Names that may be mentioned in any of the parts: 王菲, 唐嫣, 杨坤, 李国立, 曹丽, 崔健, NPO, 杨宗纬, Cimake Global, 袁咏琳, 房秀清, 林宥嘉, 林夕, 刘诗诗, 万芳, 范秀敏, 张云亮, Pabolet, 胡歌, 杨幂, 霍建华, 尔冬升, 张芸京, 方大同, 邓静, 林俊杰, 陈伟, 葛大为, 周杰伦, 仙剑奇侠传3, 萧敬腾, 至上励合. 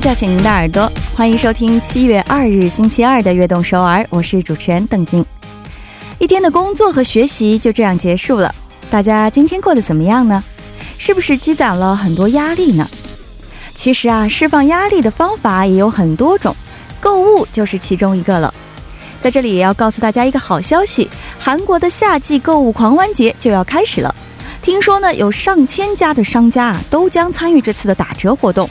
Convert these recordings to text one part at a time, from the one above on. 带着您的耳朵，欢迎收听7月2日星期二的悦动首尔，我是主持人邓静。一天的工作和学习就这样结束了，大家今天过得怎么样呢？是不是积攒了很多压力呢？其实啊，释放压力的方法也有很多种，购物就是其中一个了。 在这里也要告诉大家一个好消息，韩国的夏季购物狂欢节就要开始了。 听说呢有上千家的商家都将参与这次的打折活动。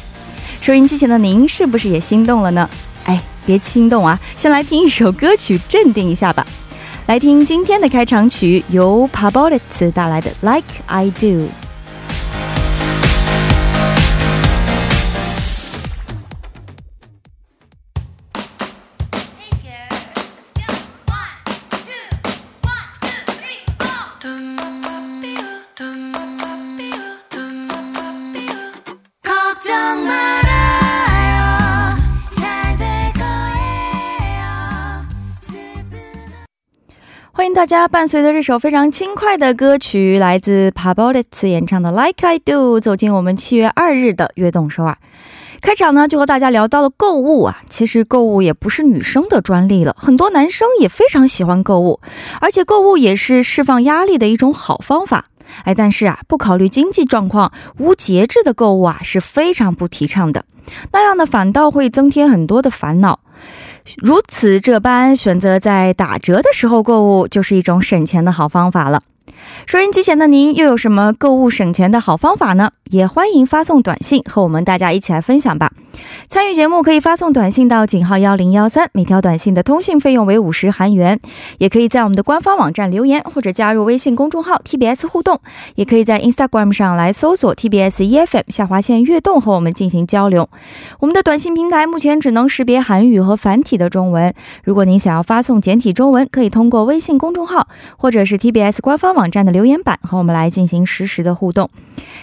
收音机前的您是不是也心动了呢？ 哎，别心动啊，先来听一首歌曲镇定一下吧。 来听今天的开场曲，由 Pabolet 带来的 Like I Do。 大家伴随着这首非常轻快的歌曲，来自 Pabolet 演唱的 Like I Do， 走进我们7月2日的悦动首尔。开场呢就和大家聊到了购物啊，其实购物也不是女生的专利了，很多男生也非常喜欢购物，而且购物也是释放压力的一种好方法。但是啊，不考虑经济状况，无节制的购物啊是非常不提倡的，那样呢反倒会增添很多的烦恼。 如此这般，选择在打折的时候购物就是一种省钱的好方法了。 收音机前的您又有什么购物省钱的好方法呢？ 也欢迎发送短信和我们大家一起来分享吧。 参与节目可以发送短信到井号1013， 每条短信的通信费用为50韩元。 也可以在我们的官方网站留言， 或者加入微信公众号 TBS 互动， 也可以在 Instagram 上来搜索 TBS EFM 下划线悦动， 和我们进行交流。 我们的短信平台目前只能识别韩语和繁体的中文， 如果您想要发送简体中文， 可以通过微信公众号 或者是 TBS 官方网站的留言板 和我们来进行实时的互动，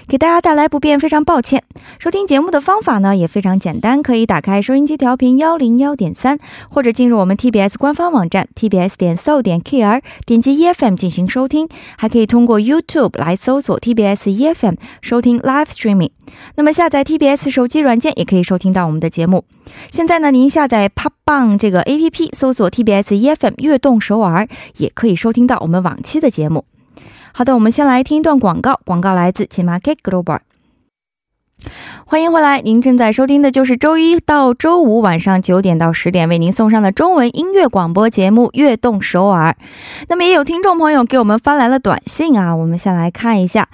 给大家带来不便非常抱歉。 收听节目的方法呢也非常简单， 可以打开收音机调频101.3， 或者进入我们 TBS 官方网站 tbs.so.kr， 点击 EFM 进行收听， 还可以通过 YouTube 来搜索 TBS EFM 收听 Live Streaming。 那么下载 TBS 手机软件 也可以收听到我们的节目。 现在呢您下载 팟빵 这个APP， 搜索 TBS EFM 悦动首尔， 也可以收听到我们往期的节目。 好的，我们先来听一段广告，广告来自 Cimake Global。 欢迎回来，您正在收听的就是周一到周五晚上9点到10点 为您送上的中文音乐广播节目《悦动首尔》。 那么也有听众朋友给我们发来了短信啊， 我们先来看一下。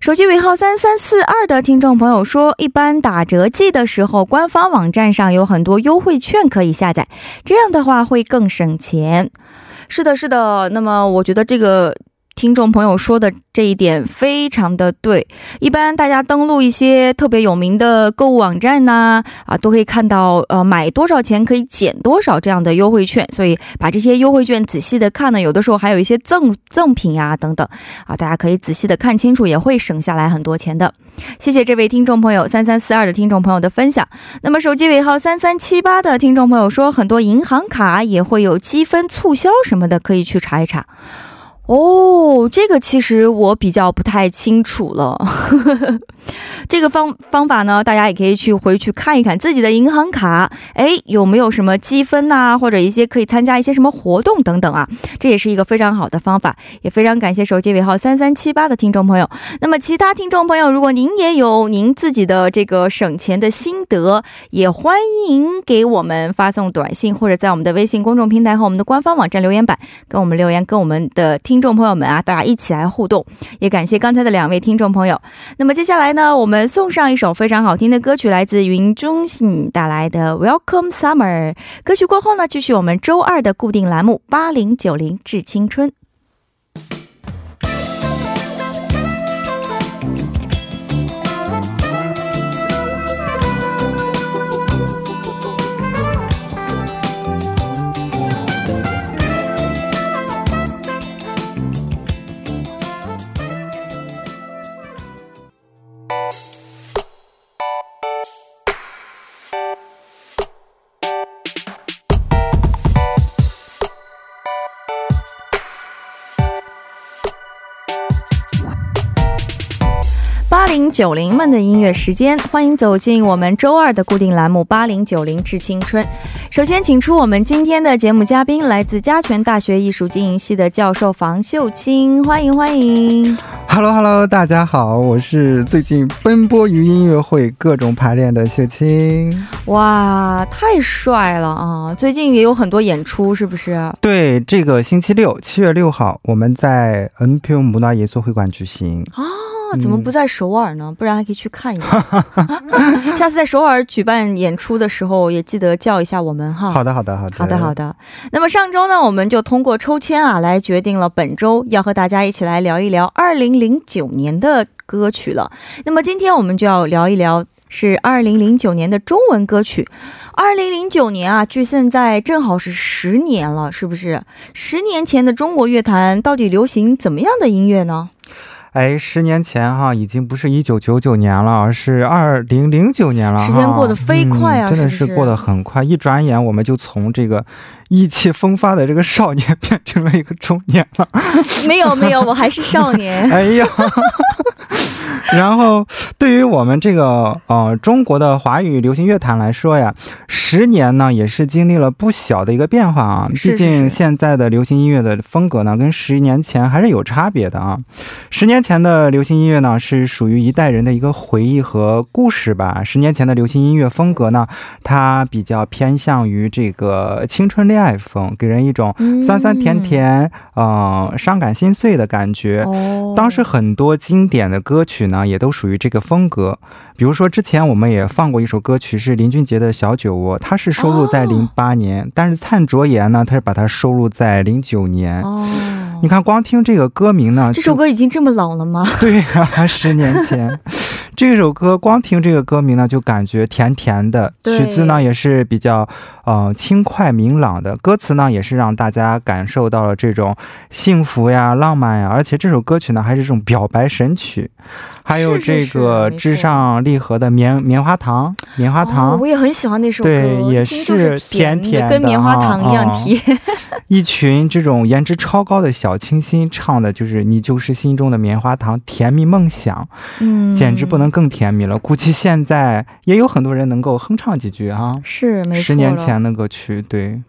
手机尾号3342 的听众朋友说， 一般打折季的时候官方网站上有很多优惠券可以下载， 这样的话会更省钱。 是的，那么我觉得这个 听众朋友说的这一点非常的对。 一般大家登录一些特别有名的购物网站呐，都可以看到买多少钱可以减多少这样的优惠券， 所以把这些优惠券仔细的看呢，有的时候还有一些赠品啊等等，大家可以仔细的看清楚，也会省下来很多钱的。 谢谢这位听众朋友3342 的听众朋友的分享。 那么手机尾号3378 的听众朋友说， 很多银行卡也会有积分促销什么的，可以去查一查。 这个其实我比较不太清楚了。这个方法呢， 大家也可以去回去看一看自己的银行卡， 有没有什么积分啊， 或者一些可以参加一些什么活动等等啊， 这也是一个非常好的方法。 也非常感谢手机尾号3378 的听众朋友。 那么其他听众朋友， 如果您也有您自己的这个省钱的心得， 也欢迎给我们发送短信， 或者在我们的微信公众平台和 我们的官方网站留言板， 跟我们留言，跟我们的听众朋友们啊， 大家一起来互动。 也感谢刚才的2位听众朋友。 那么接下来呢，我们送上一首非常好听的歌曲，来自云中信带来的 Welcome Summer。 歌曲过后呢，继续我们周二的固定栏目 8090 致青春。8090们的音乐时间， 欢迎走进我们周二的固定栏目8090致青春。首先请出我们今天的节目嘉宾，来自嘉泉大学艺术经营系的教授房秀清，欢迎欢迎。 Hello， 大家好，我是最近奔波于音乐会各种排练的秀清。哇，太帅了啊！最近也有很多演出是不是？对，这个星期六7月6号我们在 NPO 문화예술회관举行。 怎么不在首尔呢？不然还可以去看一下。下次在首尔举办演出的时候也记得叫一下我们哈。好的好的好的好的好的。那么上周呢，我们就通过抽签啊来决定了本周要和大家一起来聊一聊 2009年的歌曲了。那么今天我们就要聊一聊 是 2009年的中文歌曲。 2009年啊， 距现在正好是10年了， 是不是？ 10年前的中国乐坛到底流行怎么样的音乐呢？ 10年前哈，已经不是1999年了，而是2009年了。 时间过得飞快啊，真的是过得很快。 一转眼我们就从这个意气风发的这个少年变成了一个中年了。没有没有，我还是少年。 哎呀。 然后对于我们这个中国的华语流行乐坛来说呀， 10年呢也是经历了不小的一个变化啊。 毕竟现在的流行音乐的风格呢跟10年前还是有差别的啊。 10年前的流行音乐呢 是属于一代人的一个回忆和故事吧。 10年前的流行音乐风格呢， 它比较偏向于这个青春恋爱风， 给人一种酸酸甜甜伤感心碎的感觉。 当时很多经典的歌曲呢 也都属于这个风格。 比如说之前我们也放过一首歌曲是林俊杰的小酒窝， 它是收录在08年， 但是灿卓妍呢 它是把它收录在09年。 你看光听这个歌名呢， 这首歌已经这么老了吗？ 对啊，10年前。 这首歌光听这个歌名呢 就感觉甜甜的， 曲子呢也是比较轻快明朗的， 歌词呢也是让大家感受到了这种幸福呀浪漫呀。 而且这首歌曲呢还是这种表白神曲。 还有这个至上励合的棉花糖， 我也很喜欢那首歌， 对，也是甜甜的跟棉花糖一样甜。 一群这种颜值超高的小清新唱的就是你就是心中的棉花糖甜蜜梦想， 简直不能更甜蜜了。 估计现在也有很多人能够哼唱几句哈。 是，没错，10年前的歌曲。对。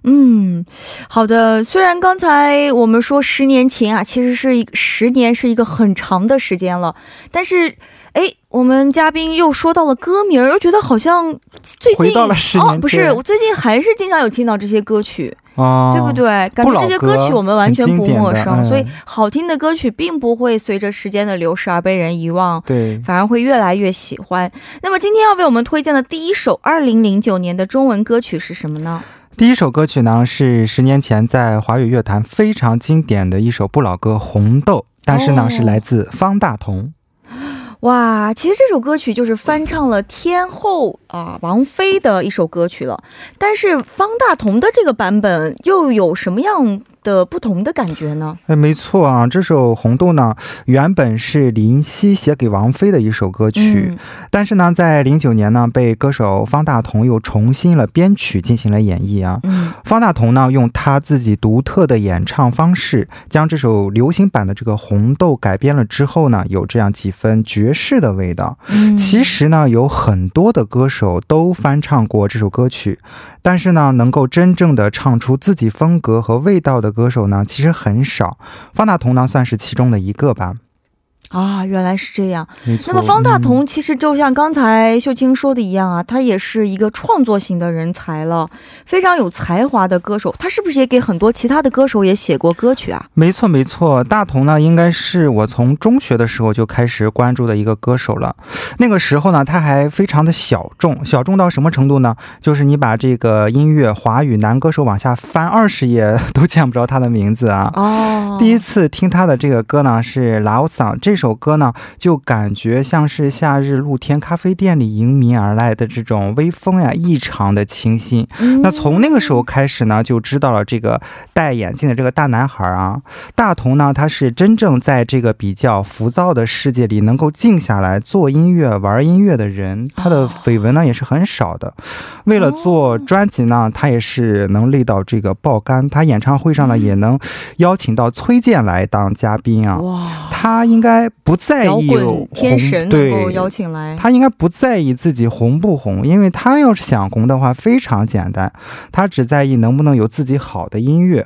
好的，虽然刚才我们说 10年前啊， 其实10年是一个很长的时间了， 但是我们嘉宾又说到了歌名，又觉得好像最近不是我最近还是经常有听到这些歌曲， 对不对？感觉这些歌曲我们完全不陌生，所以好听的歌曲并不会随着时间的流逝而被人遗忘，对，反而会越来越喜欢。 那么今天要为我们推荐的第一首 2009年的中文歌曲是什么呢？ 第一首歌曲呢 是10年前在华语乐坛非常经典的一首不老歌《红豆》， 但是呢是来自方大同。 哇，其实这首歌曲就是翻唱了天后王菲的一首歌曲了。 但是方大同的这个版本又有什么样 不同的感觉呢？没错啊，这首《红豆》呢 原本是林夕写给王菲的一首歌曲， 但是呢在 09年呢 被歌手方大同又重新了编曲进行了演绎啊。 方大同呢用他自己独特的演唱方式 将这首流行版的这个《红豆》改编了之后呢 有这样几分爵士的味道。 其实呢有很多的歌手都翻唱过这首歌曲， 但是呢能够真正的唱出自己风格和味道的 歌手呢其实很少， 方大同呢算是其中的一个吧。 原来是这样。那么方大同其实就像刚才秀清说的一样啊，他也是一个创作型的人才了，非常有才华的歌手。他是不是也给很多其他的歌手也写过歌曲啊？没错没错，大同呢应该是我从中学的时候就开始关注的一个歌手了。 那个时候呢他还非常的小众，小众到什么程度呢？ 就是你把这个音乐华语男歌手往下翻 20页都见不着他的名字啊。 第一次听他的这个歌呢 是《老嗓》， 这首歌呢就感觉像是夏日露天咖啡店里迎面而来的这种微风呀，异常的清新。 那从那个时候开始呢就知道了这个戴眼镜的这个大男孩啊， 大同呢他是真正在这个比较浮躁的世界里能够静下来做音乐玩音乐的人， 他的绯闻呢也是很少的。 为了做专辑呢 他也是能累到这个爆肝， 他演唱会上呢也能邀请到崔健来当嘉宾啊。他应该他应该不在意红不红，对，他应该不在意这首红不红，因为他要是想红的话非常简单，他只在意能不能有自己好的音乐。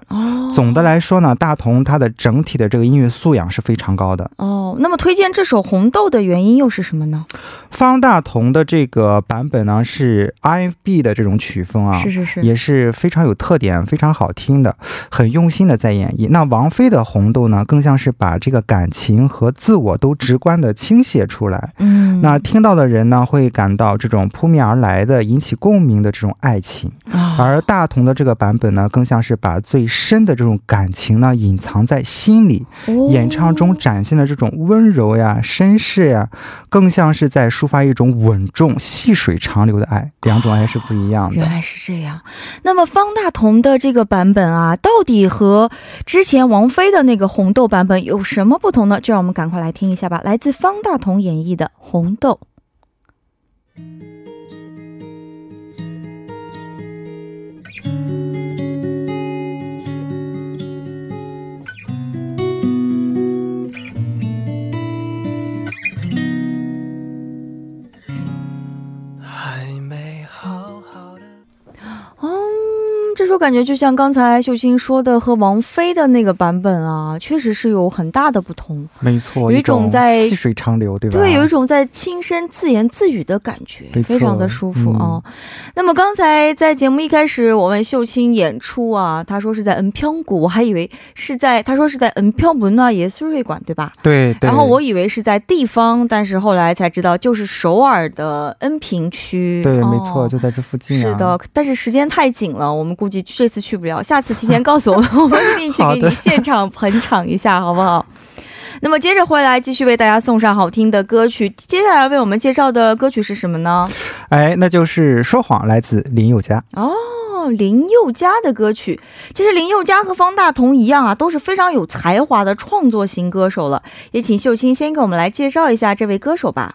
哦，那么推荐这首红豆的原因又是什么呢？方大同的这个版本呢是 R&B 的这种曲风啊，也是非常有特点，非常好听的，很用心的在演绎。那王菲的红豆呢，更像是把这个感情和自我都直观的倾泻出来。那听到的人呢，会感到这种扑面而来的、引起共鸣的这种爱情，而大同的这个版本呢，更像是把最深的这种感情呢隐藏在心里，延长中展现了这种温柔呀、绅士呀，更像是在抒发一种稳重、细水长流的爱，两种爱是不一样的。原来是这样。那么方大同的这个版本啊，到底和之前王菲的那个红豆版本有什么不同呢？就让我们赶快来听一下吧，来自方大同演绎的红豆。 感觉就像刚才秀清说的和王菲的那个版本啊，确实是有很大的不同。没错，有一种在细水长流，对吧？对，有一种在亲身自言自语的感觉，非常的舒服啊。那么刚才在节目一开始我们秀清演出啊，她说是在 은평구，我还以为是在，她说是在은평문화예술会馆，对吧？对。然后我以为是在地方，但是后来才知道就是首尔的 恩平区。对，没错，就在这附近。是的，但是时间太紧了，我们 估计这次去不了，下次提前告诉我们，我们一起给你现场捧场一下好不好？那么接着回来继续为大家送上好听的歌曲，接下来为我们介绍的歌曲是什么呢？哎，那就是说谎，来自林宥嘉。哦， 林宥嘉的歌曲，其实林宥嘉和方大同一样啊，都是非常有才华的创作型歌手了，也请秀清先给我们来介绍一下这位歌手吧。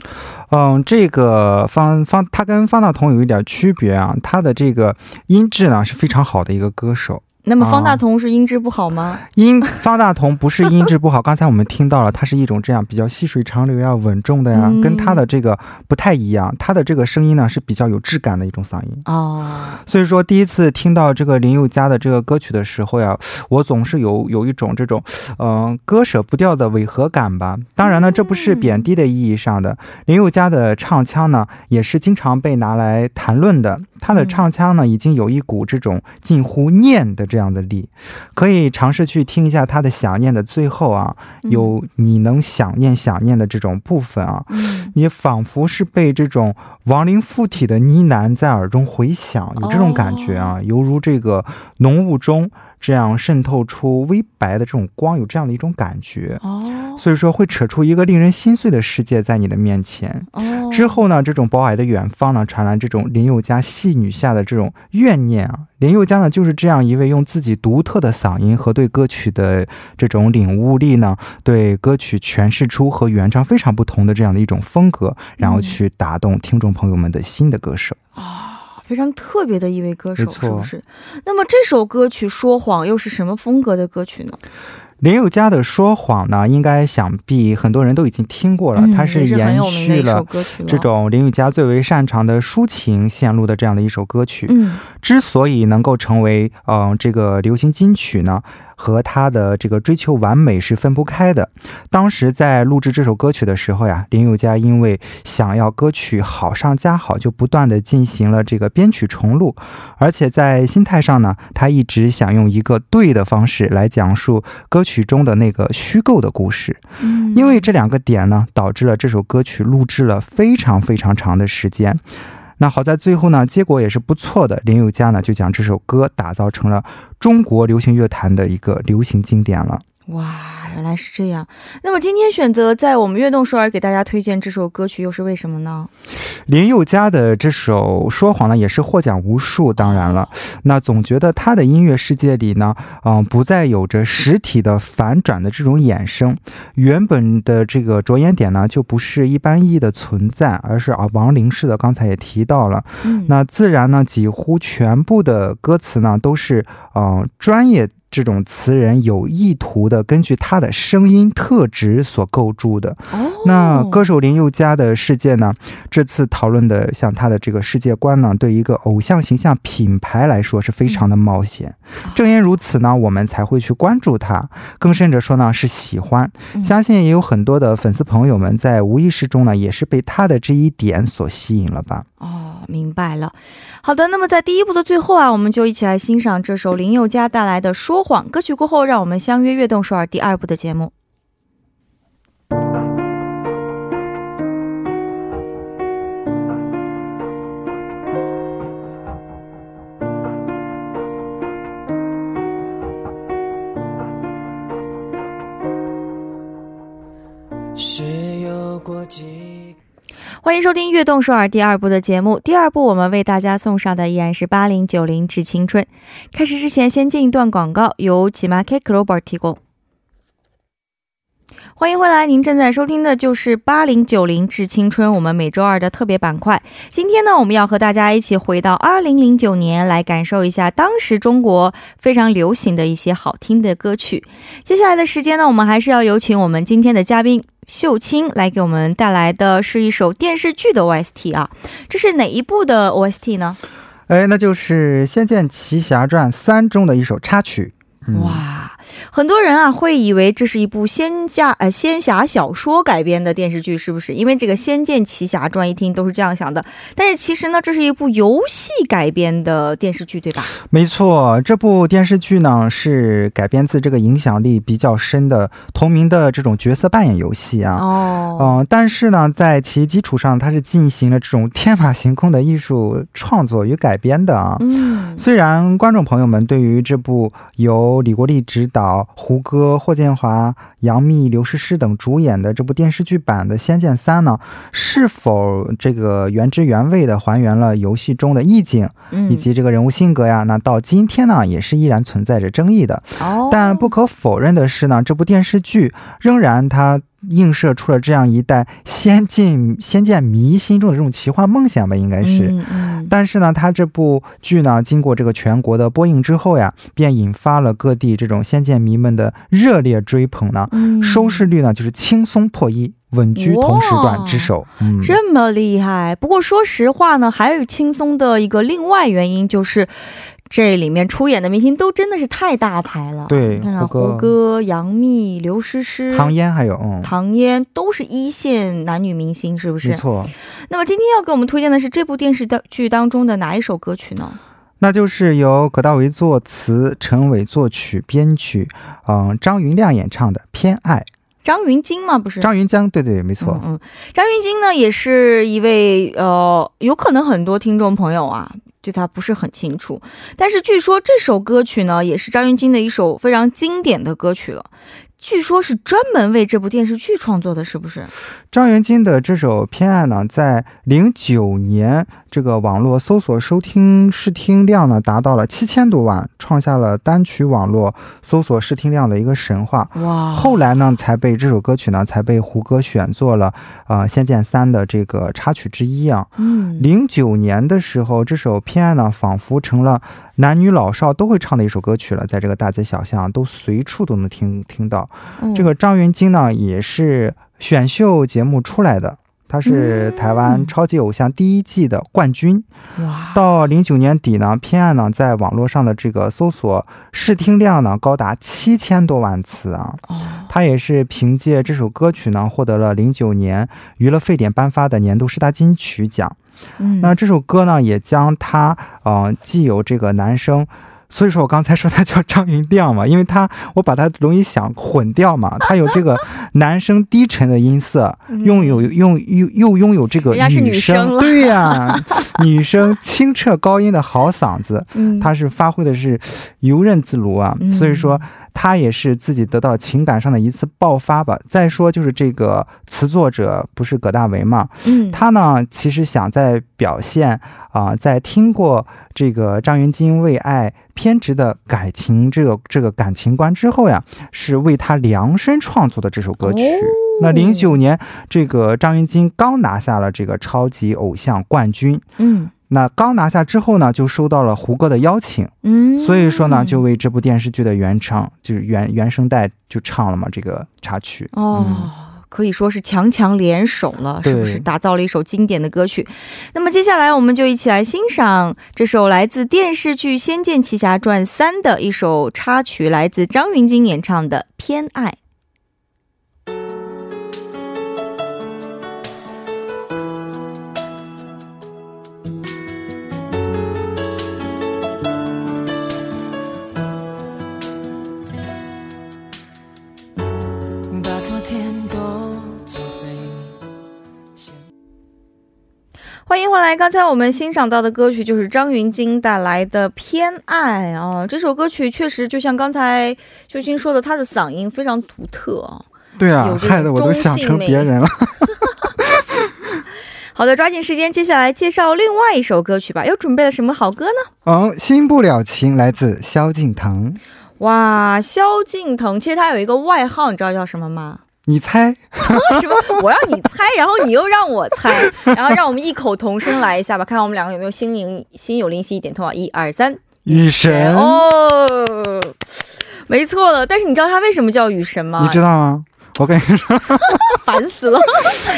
这个方，他跟方大同有一点区别啊，他的这个音质呢是非常好的一个歌手。 那么方大同是音质不好吗？方大同不是音质不好，刚才我们听到了他是一种这样比较细水长流啊稳重的呀，跟他的这个不太一样，他的这个声音呢是比较有质感的一种嗓音。所以说第一次听到这个林宥嘉的这个歌曲的时候呀，我总是有一种这种割舍不掉的违和感吧。当然呢这不是贬低的意义上的，林宥嘉的唱腔呢也是经常被拿来谈论的，他的唱腔呢已经有一股这种近乎念的这样的 可以尝试去听一下他的想念的最后啊，有你能想念想念的这种部分啊，你仿佛是被这种亡灵附体的呢喃在耳中回响，有这种感觉啊，犹如这个浓雾中 这样渗透出微白的这种光，有这样的一种感觉。所以说会扯出一个令人心碎的世界在你的面前。之后呢，这种薄霭的远方呢传来这种林宥嘉戏女下的这种怨念啊，林宥嘉呢就是这样一位用自己独特的嗓音和对歌曲的这种领悟力呢，对歌曲诠释出和原唱非常不同的这样的一种风格，然后去打动听众朋友们的心的歌手。 非常特别的一位歌手，是不是？那么这首歌曲《说谎》又是什么风格的歌曲呢？ 林宥嘉的说谎呢，应该想必很多人都已经听过了，它是延续了这种林宥嘉最为擅长的抒情线路的这样的一首歌曲。之所以能够成为这个流行金曲呢， 和他的这个追求完美是分不开的。当时在录制这首歌曲的时候呀，林宥嘉因为想要歌曲好上加好，就不断的进行了这个编曲重录，而且在心态上呢，他一直想用一个对的方式来讲述歌曲中的那个虚构的故事，因为这两个点呢，导致了这首歌曲录制了非常非常长的时间。 那好在最后呢，结果也是不错的，林宥嘉呢就将这首歌打造成了中国流行乐坛的一个流行经典了。 哇，原来是这样。那么今天选择在我们悦动首尔给大家推荐这首歌曲又是为什么呢？林宥嘉的这首说谎呢，也是获奖无数，当然了，那总觉得他的音乐世界里呢不再有着实体的反转的这种衍生，原本的这个着眼点呢就不是一般意义的存在，而是王灵式的刚才也提到了，那自然呢几乎全部的歌词呢都是专业这种词人有意图的根据他的声音特质所构筑的。那歌手林宥嘉的事件呢，这次讨论的像他的这个世界观呢，对一个偶像形象品牌来说是非常的冒险，正因如此呢，我们才会去关注他。更甚者说呢，是喜欢，相信也有很多的粉丝朋友们在无意识中呢也是被他的这一点所吸引了吧。 明白了。好的，那么在第一部的最后啊，我们就一起来欣赏这首林宥嘉带来的《说谎》歌曲过后，让我们相约悦动首尔第二部的节目。 欢迎收听《悦动首尔》第二部的节目。 第二部我们为大家送上的依然是 8090致青春。 开始之前先进一段广告，由 Cimake Global 提供。 欢迎回来，您正在收听的就是 8090致青春 我们每周二的特别板块。 今天呢，我们要和大家一起回到 2009年， 来感受一下当时中国非常流行的一些好听的歌曲。 接下来的时间呢，我们还是要有请我们今天的嘉宾 秀清来给我们带来的是一首电视剧的 OST 啊， 这是哪一部的 OST 呢？ 那就是《仙剑奇侠传3》 中的一首插曲。 哇，很多人啊会以为这是一部仙侠小说改编的电视剧，是不是？因为这个仙剑奇侠传一听都是这样想的，但是其实呢，这是一部游戏改编的电视剧对吧？没错，这部电视剧呢是改编自这个影响力比较深的同名的这种角色扮演游戏啊。但是呢，在其激础上它是进行了这种天马行空的艺术创作与改编的啊。虽然观众朋友们对于这部由 李国立执导、胡歌、霍建华、杨幂、刘诗诗等主演的这部电视剧版的《仙剑3》呢，是否这个原汁原味的还原了游戏中的意境以及这个人物性格呀，那到今天呢也是依然存在着争议的。但不可否认的是呢，这部电视剧仍然它 映射出了这样一代仙剑迷心中的这种奇幻梦想吧，应该是。但是呢，它这部剧呢，经过这个全国的播映之后呀，便引发了各地这种仙剑迷们的热烈追捧呢，收视率呢就是轻松破亿， 稳居同时段之首。这么厉害。不过说实话呢，还有轻松的一个另外原因就是 这里面出演的明星都真的是太大牌了。对，胡歌、杨幂、刘诗诗、唐嫣，还有唐嫣都是一线男女明星，是不是？没错。那么今天要给我们推荐的是这部电视剧当中的哪一首歌曲呢？ 那就是由葛大为作词、陈伟作曲、编曲，张云亮演唱的《偏爱》。 张芸京嘛，不是张芸京，对对，没错。张芸京呢也是一位有可能很多听众朋友啊对他不是很清楚，但是据说这首歌曲呢也是张芸京的一首非常经典的歌曲了， 据说是专门为这部电视剧创作的，是不是？张芸京的这首《偏爱》呢，在 09年 这个网络搜索收听试听量呢达到了 7000多万， 创下了单曲网络搜索试听量的一个神话。后来呢才被这首歌曲呢才被胡歌选作了《仙剑3》的这个插曲之一啊。 09年的时候，这首《偏爱》呢仿佛成了男女老少都会唱的一首歌曲了，在这个大街小巷都随处都能听到。 这个张芸京呢也是选秀节目出来的， 他是台湾超级偶像第1季的冠军。 到09年底呢，《 偏爱》呢在网络上的这个搜索试听量呢高达 7000多万次啊。 他也是凭借这首歌曲呢获得了 09年 娱乐沸点颁发的年度10大金曲奖。 那这首歌呢也将他既有这个男生， 所以说我刚才说他叫张云亮嘛，因为他我把他容易想混掉嘛，他有这个男生低沉的音色，又有这种女生，对呀，女生清澈高音的好嗓子，他是发挥的是游刃自如啊。所以说他也是自己得到情感上的一次爆发吧。再说就是这个词作者不是葛大为嘛，他呢其实想在表现 在听过这个张芸京为爱偏执的感情观之后呀，是为他量身创作的这首歌曲。那09年这个张芸京刚拿下了这个超级偶像冠军，那刚拿下之后呢就收到了胡歌的邀请，所以说呢就为这部电视剧的原唱就是原声带就唱了嘛这个插曲。哦，可以说是强强联手了，是不是打造了一首经典的歌曲。那么接下来我们就一起来欣赏这首来自电视剧《仙剑奇侠传三》的一首插曲，来自张芸京演唱的《偏爱》。 欢迎回来，刚才我们欣赏到的歌曲就是张芸京带来的《偏爱》。这首歌曲确实就像刚才秀清说的，他的嗓音非常独特，有中性美。好的，抓紧时间，接下来介绍另外一首歌曲吧。又准备了什么好歌呢？新不了情来自萧敬腾。哇，萧敬腾其实他有一个外号你知道叫什么吗？ 你猜什么？我要你猜，然后你又让我猜，然后让我们异口同声来一下吧，看我们两个有没有心有灵犀一点，听我一二三。雨神。哦，没错了，但是你知道他为什么叫雨神吗？你知道吗？我跟你说，烦死了。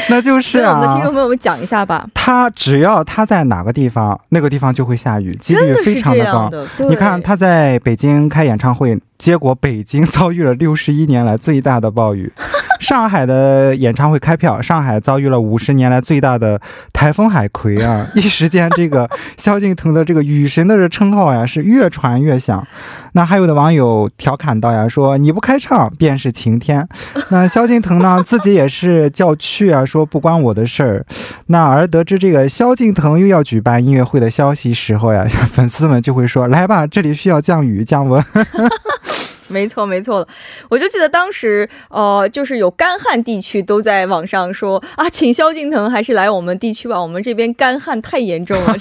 那就是啊，我们听众朋友们讲一下吧，他只要他在哪个地方，那个地方就会下雨。真的是这样的。你看他在北京开演唱会， 结果北京遭遇了61年来最大的暴雨。 上海的演唱会开票，上海遭遇了50年来最大的台风海葵啊，一时间这个萧敬腾的这个雨神的称号呀是越传越响。那还有的网友调侃到呀说，你不关我的事儿，那而得知这个萧敬腾又要举办音乐会的消息时候呀，粉丝们就会说来吧，这里需要降雨降温。 没错没错，我就记得当时就是有干旱地区都在网上说啊，请萧敬腾还是来我们地区吧，我们这边干旱太严重了。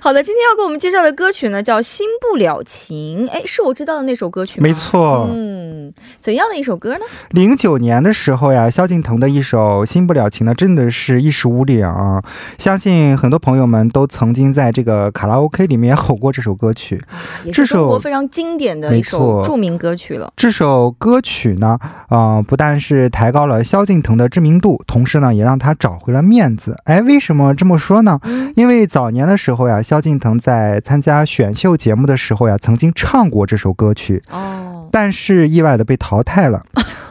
好的，今天要给我们介绍的歌曲呢叫《新不了情》，哎，是我知道的那首歌曲没错。怎样的一首歌呢？09年的时候呀，萧敬腾的一首《新不了情》呢真的是一时无两啊，相信很多朋友们都曾经在这个卡拉OK里面吼过这首歌曲。这首歌非常经典的一首 著名歌曲了。这首歌曲呢不但是抬高了萧敬腾的知名度，同时呢也让他找回了面子。哎，为什么这么说呢？因为早年的时候呀，萧敬腾在参加选秀节目的时候呀曾经唱过这首歌曲，但是意外的被淘汰了。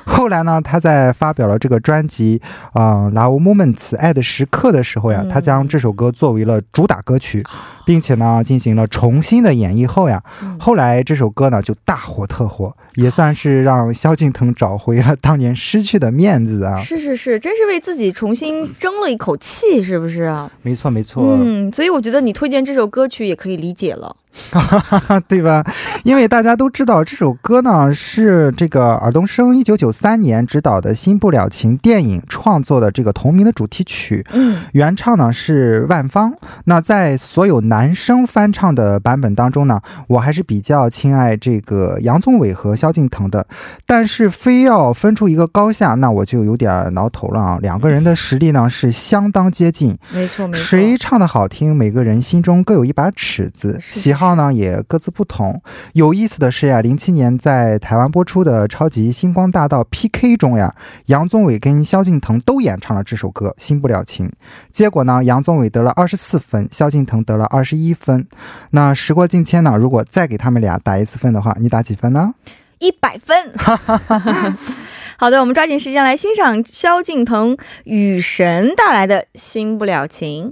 后来呢他在发表了这个专辑《Love Moments》爱的时刻的时候呀，他将这首歌作为了主打歌曲，并且呢进行了重新的演绎后呀，后来这首歌呢就大火特火， 也算是让萧敬腾找回了当年失去的面子啊。是是是，真是为自己重新争了一口气，是不是啊？没错没错。所以我觉得你推荐这首歌曲也可以理解了。 对吧？因为大家都知道这首歌呢是这个尔冬升1993年执导的《新不了情》电影创作的这个同名的主题曲，原唱呢是万芳，那在所有男生翻唱的版本当中呢，我还是比较亲爱这个杨宗纬和萧敬腾的，但是非要分出一个高下，那我就有点挠头了，两个人的实力呢是相当接近，所以唱的好听，每个人心中各有一把尺子，喜好呢 也各自不同。有意思的是呀，07年在台湾播出的超级星光大道 PK 中呀，杨宗纬跟萧敬腾都演唱了这首歌《新不了情》，结果呢杨宗纬得了24分，萧敬腾得了21分。 那时过境迁呢，如果再给他们俩打一次分的话，你打几分呢？100分。 好的，我们抓紧时间来欣赏萧敬腾雨神带来的《新不了情》。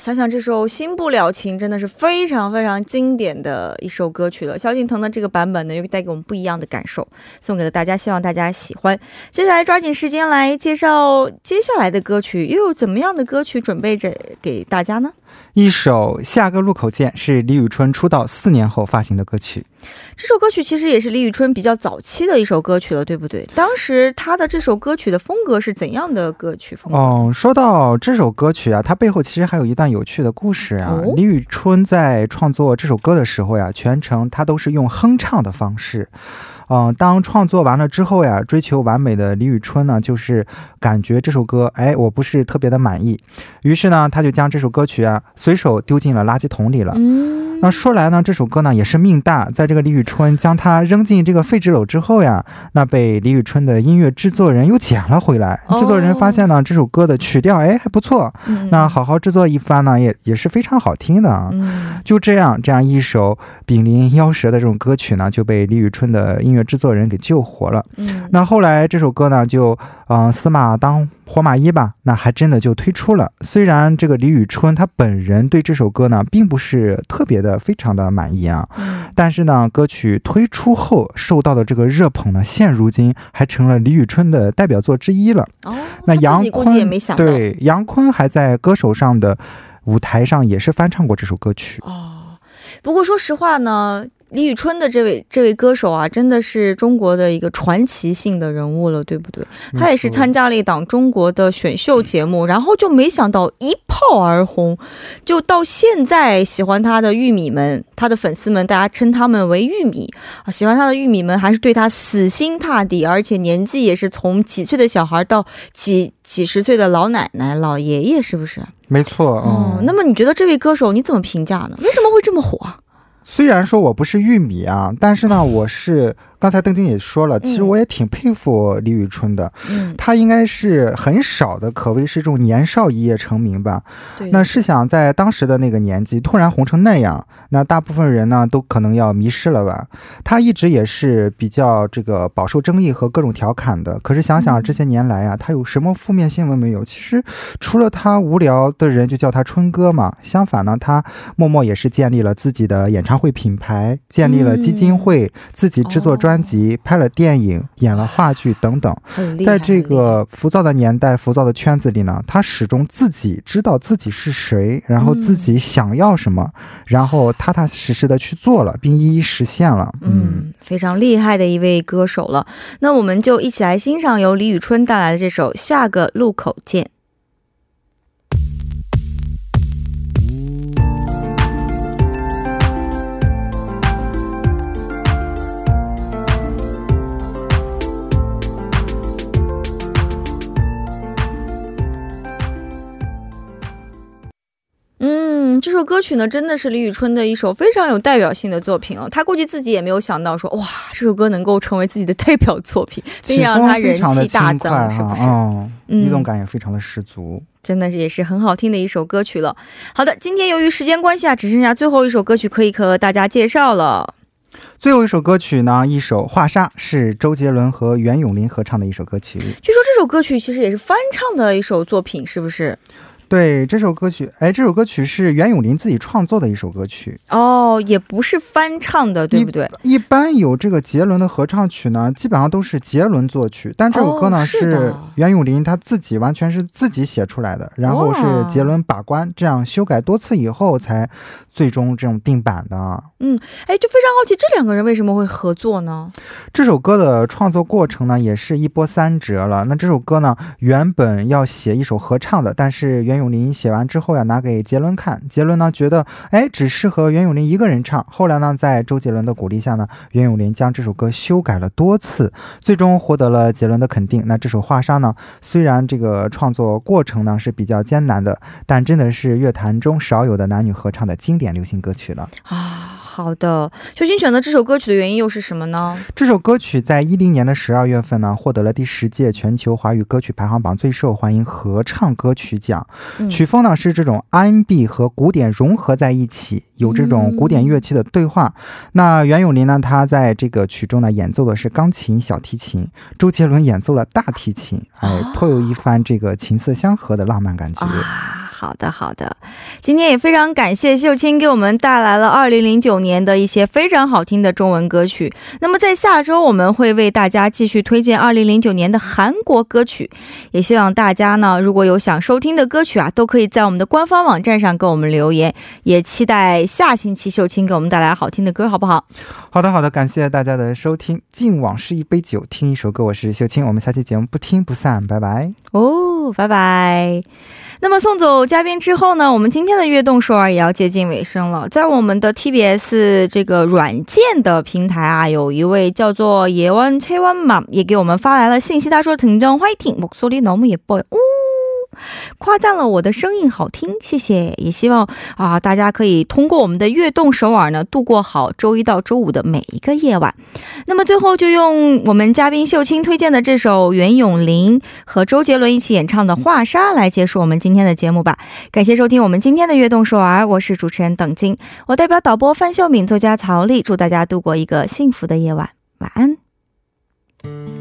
想想这首《新不了情》真的是非常非常经典的一首歌曲了，萧敬腾的这个版本呢又带给我们不一样的感受，送给了大家，希望大家喜欢。接下来抓紧时间来介绍接下来的歌曲，又有怎么样的歌曲准备着给大家呢？一首下个路口见是李宇春出道4年后发行的歌曲。这首歌曲其实也是李宇春比较早期的一首歌曲了，对不对？当时他的这首歌曲的风格是怎样的歌曲风格？说到这首歌曲啊，它背后其实还有一段有趣的故事啊。李宇春在创作这首歌的时候呀，全程他都是用哼唱的方式， 当创作完了之后呀，追求完美的李宇春呢，就是感觉这首歌哎，我不是特别的满意。于是呢，他就将这首歌曲啊随手丢进了垃圾桶里了。那说来呢，这首歌呢也是命大，在这个李宇春将它扔进这个废纸篓之后呀，那被李宇春的音乐制作人又捡了回来，制作人发现呢，这首歌的曲调哎还不错，那好好制作一番呢也是非常好听的，就这样一首《丙林腰舌》的这种歌曲呢，就被李宇春的 音乐制作人给救活了。那后来这首歌呢就司马当活马医吧，那还真的就推出了。虽然这个李宇春她本人对这首歌呢并不是特别的非常的满意啊，但是呢歌曲推出后受到的这个热捧呢现如今还成了李宇春的代表作之一了。那杨坤还在歌手上的舞台上也是翻唱过这首歌曲。不过说实话呢， 李宇春的这位歌手啊，真的是中国的一个传奇性的人物了，对不对？他也是参加了一档中国的选秀节目，然后就没想到一炮而红，就到现在喜欢他的玉米们，他的粉丝们大家称他们为玉米，喜欢他的玉米们还是对他死心塌地，而且年纪也是从几岁的小孩到几十岁的老奶奶老爷爷，是不是？没错。那么你觉得这位歌手你怎么评价呢？为什么会这么火啊？ 虽然说我不是玉米啊，但是呢，我是 非常厉害的一位歌手了。那我们就一起来欣赏由李宇春带来的这首《下个路口见》。 这首歌曲呢真的是李宇春的一首非常有代表性的作品哦，它估计自己也没有想到说哇，这首歌能够成为自己的代表作品，并且让他人气大增，是不是？嗯，非常非常厉害，真的是也是很好听的一首歌曲了。好的，今天由于时间关系啊，只剩下最后一首歌曲可以和大家介绍了。 最后一首歌曲呢，一首《画沙》是周杰伦和袁咏琳合唱的一首歌曲。据说这首歌曲其实也是翻唱的一首作品，是不是？ 对，这首歌曲哎，这首歌曲是袁咏琳自己创作的一首歌曲哦，也不是翻唱的，对不对？一般有这个杰伦的合唱曲呢，基本上都是杰伦作曲，但这首歌呢是袁咏琳她自己完全是自己写出来的，然后是杰伦把关这样修改多次以后才最终这种定版的。嗯，哎，就非常好奇这两个人为什么会合作呢？这首歌的创作过程呢也是一波三折了。那这首歌呢原本要写一首合唱的，但是 袁咏琳写完之后呀，拿给杰伦看，杰伦呢觉得哎只适合袁咏琳一个人唱，后来呢在周杰伦的鼓励下呢，袁咏琳将这首歌修改了多次，最终获得了杰伦的肯定。那这首《画沙》呢虽然这个创作过程呢是比较艰难的，但真的是乐坛中少有的男女合唱的经典流行歌曲了啊。 好的，修心选的这首歌曲的原因又是什么呢？这首歌曲在2010年的12月份呢获得了第10届全球华语歌曲排行榜最受欢迎合唱歌曲奖，曲风呢是这种R&B和古典融合在一起，有这种古典乐器的对话。那袁咏琳呢她在这个曲中呢演奏的是钢琴小提琴，周杰伦演奏了大提琴，颇有一番这个琴瑟相合的浪漫感觉。好的。 今天也非常感谢秀清给我们带来了 2009年的一些非常好听的中文歌曲。 那么在下周我们会为大家继续推荐 2009年的韩国歌曲， 也希望大家呢如果有想收听的歌曲啊都可以在我们的官方网站上给我们留言， 也期待下星期秀清给我们带来好听的歌好不好？好的，感谢大家的收听，敬往事一杯酒，听一首歌，我是秀清，我们下期节目不听不散，拜拜。 拜拜。那么送走嘉宾之后呢，我们今天的悦动首尔也要接近尾声了。在我们的 TBS 这个软件的平台啊，有一位叫做 예원 채원맘也给我们发来了信息，他说 등정 화이팅 목소리 너무 예뻐요. 夸赞了我的声音好听，谢谢，也希望大家可以通过我们的悦动首尔呢度过好周一到周五的每一个夜晚。那么最后就用我们嘉宾秀清推荐的这首袁咏琳和周杰伦一起演唱的《画沙》来结束我们今天的节目吧。感谢收听我们今天的悦动首尔，我是主持人等金，我代表导播范秀敏、作家曹丽，祝大家度过一个幸福的夜晚，晚安。